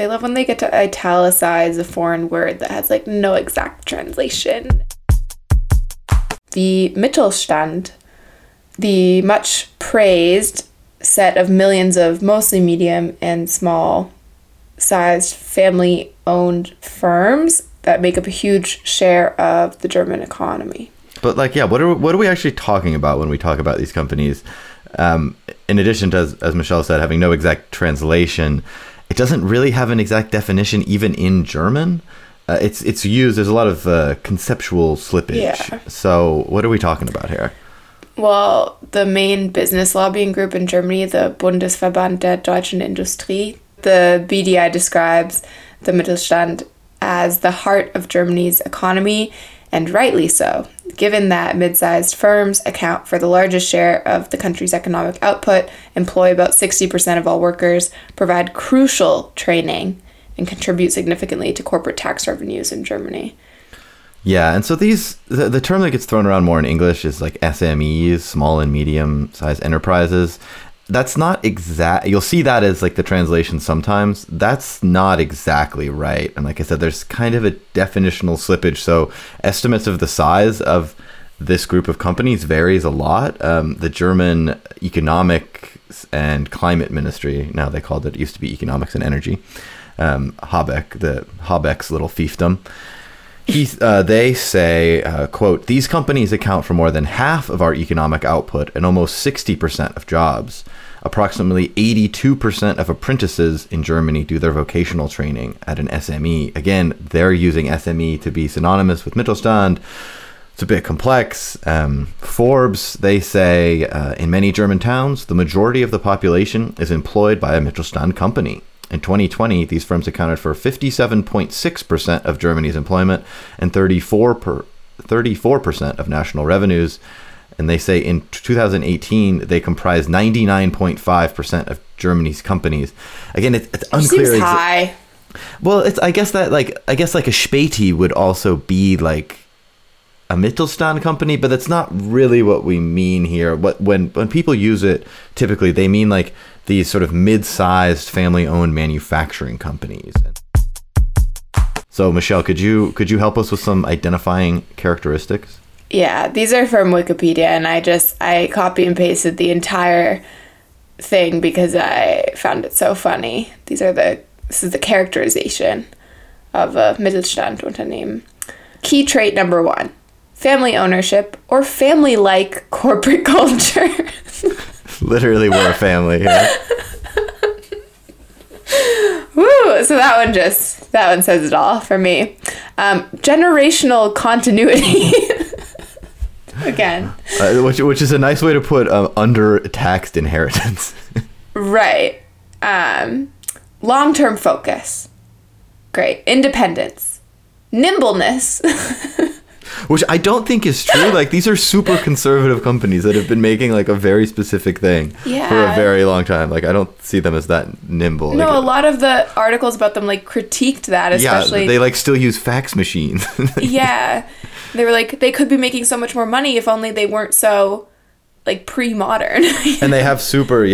I love when they get to italicize a foreign word that has like no exact translation. The Mittelstand, the much praised set of millions of mostly medium and small sized family-owned firms that make up a huge share of the German economy. But like, yeah, what are we actually talking about when we talk about these companies? In addition to, as Michelle said, having no exact translation, it doesn't really have an exact definition even in German. It's used, there's a lot of conceptual slippage. Yeah. So what are we talking about here? Well, the main business lobbying group in Germany, the Bundesverband der Deutschen Industrie, the BDI describes the Mittelstand as the heart of Germany's economy, and rightly so, given that mid-sized firms account for the largest share of the country's economic output, employ about 60% of all workers, provide crucial training, and contribute significantly to corporate tax revenues in Germany. Yeah, and so the term that gets thrown around more in English is like SMEs, small and medium-sized enterprises. That's not exact. You'll see that as like the translation sometimes. That's not exactly right. And like I said, there's kind of a definitional slippage. So estimates of the size of this group of companies varies a lot. The German Economics and Climate Ministry, now they called it, used to be Economics and Energy. Habeck's little fiefdom. They say, quote, "These companies account for more than half of our economic output and almost 60% of jobs. Approximately 82% of apprentices in Germany do their vocational training at an SME." Again, they're using SME to be synonymous with Mittelstand. It's a bit complex. Forbes, they say, "In many German towns, the majority of the population is employed by a Mittelstand company. In 2020, these firms accounted for 57.6% of Germany's employment and 34% of national revenues." And they say in 2018, they comprised 99.5% of Germany's companies. Again, it's unclear. Seems high. Well, I guess a Späti would also be like a Mittelstand company, but that's not really what we mean here. But when people use it, typically they mean like these sort of mid-sized family-owned manufacturing companies. So Michelle, could you help us with some identifying characteristics? Yeah, these are from Wikipedia, and I copy and pasted the entire thing because I found it so funny. This is the characterization of a Mittelstand Unternehmen. Key trait number 1: family ownership or family-like corporate culture. Literally, we're a family here. Woo! So that one says it all for me. Generational continuity. Again. Which is a nice way to put under-taxed inheritance. Right. Long-term focus. Great. Independence. Nimbleness. Which I don't think is true. Like, these are super conservative companies that have been making like a very specific thing for a very long time. Like, I don't see them as that nimble. No, a lot of the articles about them like critiqued that, especially. Yeah, they like still use fax machines. Yeah. They were like, they could be making so much more money if only they weren't so like pre-modern. And they have super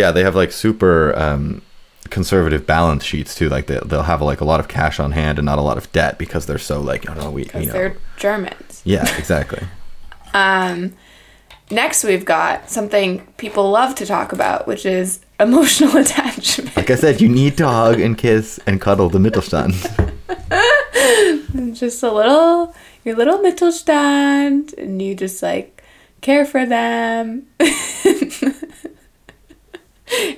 conservative balance sheets too. Like they'll have like a lot of cash on hand and not a lot of debt because they're so like, they're Germans. Yeah, exactly. Next we've got something people love to talk about, which is emotional attachment. Like I said, you need to hug and kiss and cuddle the Mittelstand. Just your little Mittelstand, and you just like care for them.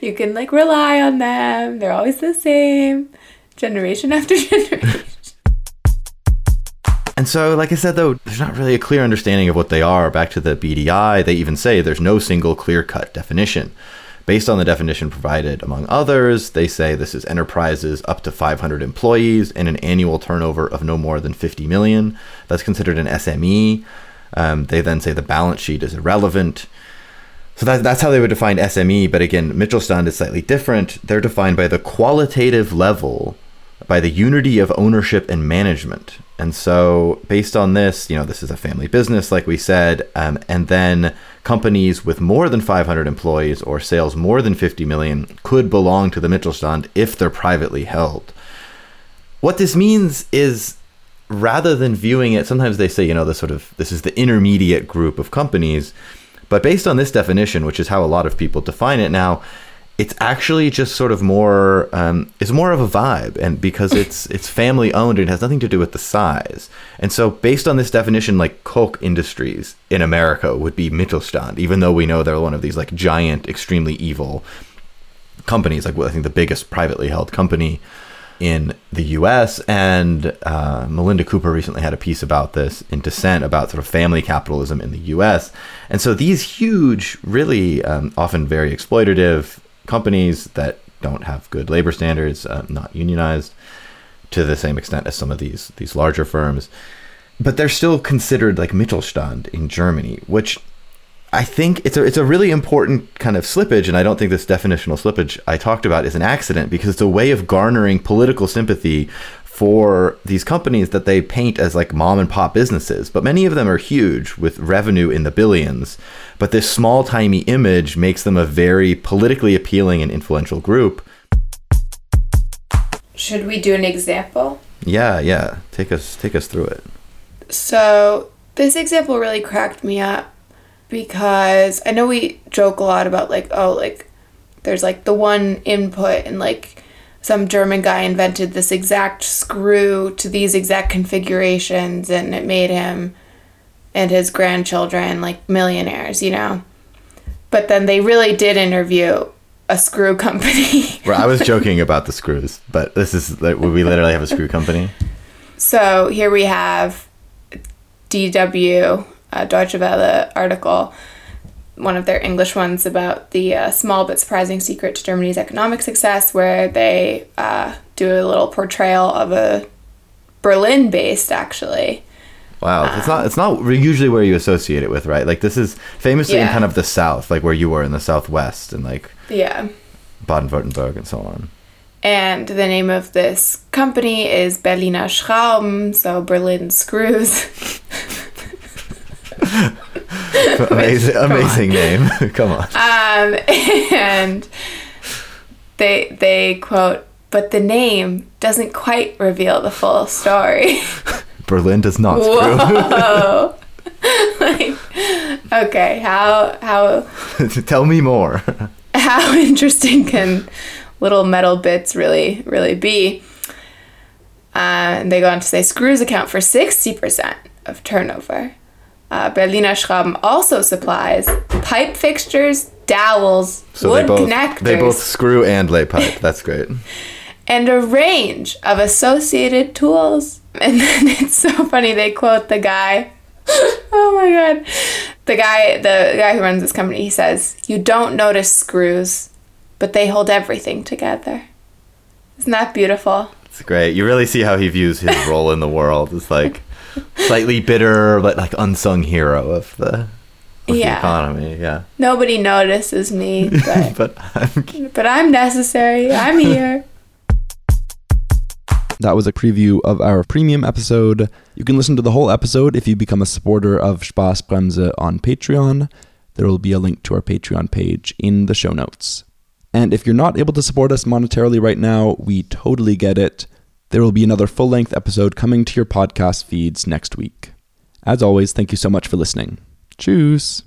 You can like rely on them. They're always the same, generation after generation. And so, like I said, though, there's not really a clear understanding of what they are. Back to the BDI, they even say there's no single clear-cut definition. Based on the definition provided, among others, they say this is enterprises up to 500 employees and an annual turnover of no more than 50 million. That's considered an SME. They then say the balance sheet is irrelevant. So that's how they would define SME. But again, Mittelstand is slightly different. They're defined by the qualitative level, by the unity of ownership and management. And so based on this, this is a family business, like we said. And then companies with more than 500 employees or sales more than 50 million could belong to the Mittelstand if they're privately held. What this means is, rather than viewing it, sometimes they say, you know, this is the intermediate group of companies. But based on this definition, which is how a lot of people define it now, it's actually just sort of more, it's more of a vibe, and because it's family owned, and it has nothing to do with the size. And so based on this definition, like Koch Industries in America would be Mittelstand, even though we know they're one of these like giant, extremely evil companies. Like, I think the biggest privately held company in the US, and Melinda Cooper recently had a piece about this in Dissent about sort of family capitalism in the US. And so these huge, really often very exploitative companies that don't have good labor standards, not unionized to the same extent as some of these larger firms, but they're still considered like Mittelstand in Germany, which I think it's a really important kind of slippage, and I don't think this definitional slippage I talked about is an accident, because it's a way of garnering political sympathy for these companies that they paint as like mom and pop businesses. But many of them are huge, with revenue in the billions, but this small-timey image makes them a very politically appealing and influential group. Should we do an example? Yeah. Take us through it. So this example really cracked me up, because I know we joke a lot about like, oh, like there's like the one input, and like some German guy invented this exact screw to these exact configurations, and it made him and his grandchildren like millionaires, you know? But then they really did interview a screw company. Well, I was joking about the screws, but this is like, we literally have a screw company. So here we have DW, Deutsche Welle article, one of their English ones, about the small but surprising secret to Germany's economic success, where they do a little portrayal of a Berlin-based, actually. Wow, it's not usually where you associate it with, right? Like, this is famously in kind of the South, like where you were in the Southwest, and like Baden-Württemberg and so on. And the name of this company is Berliner Schrauben, so Berlin screws. amazing name. Come on. And they quote, but the name doesn't quite reveal the full story. Berlin does not screw. Whoa. Like, okay, how tell me more. How interesting can little metal bits really be? And they go on to say screws account for 60% of turnover. Berliner Schrauben also supplies pipe fixtures, dowels, wood connectors. They both screw and lay pipe. That's great. And a range of associated tools. And then it's so funny. They quote the guy. Oh my God. The guy who runs this company, he says, "You don't notice screws, but they hold everything together." Isn't that beautiful? It's great. You really see how he views his role in the world. It's like, slightly bitter, but like unsung hero of the economy. Yeah. Nobody notices me, but but I'm necessary. I'm here. That was a preview of our premium episode. You can listen to the whole episode if you become a supporter of Spaßbremse on Patreon. There will be a link to our Patreon page in the show notes. And if you're not able to support us monetarily right now, we totally get it. There will be another full-length episode coming to your podcast feeds next week. As always, thank you so much for listening. Tschüss.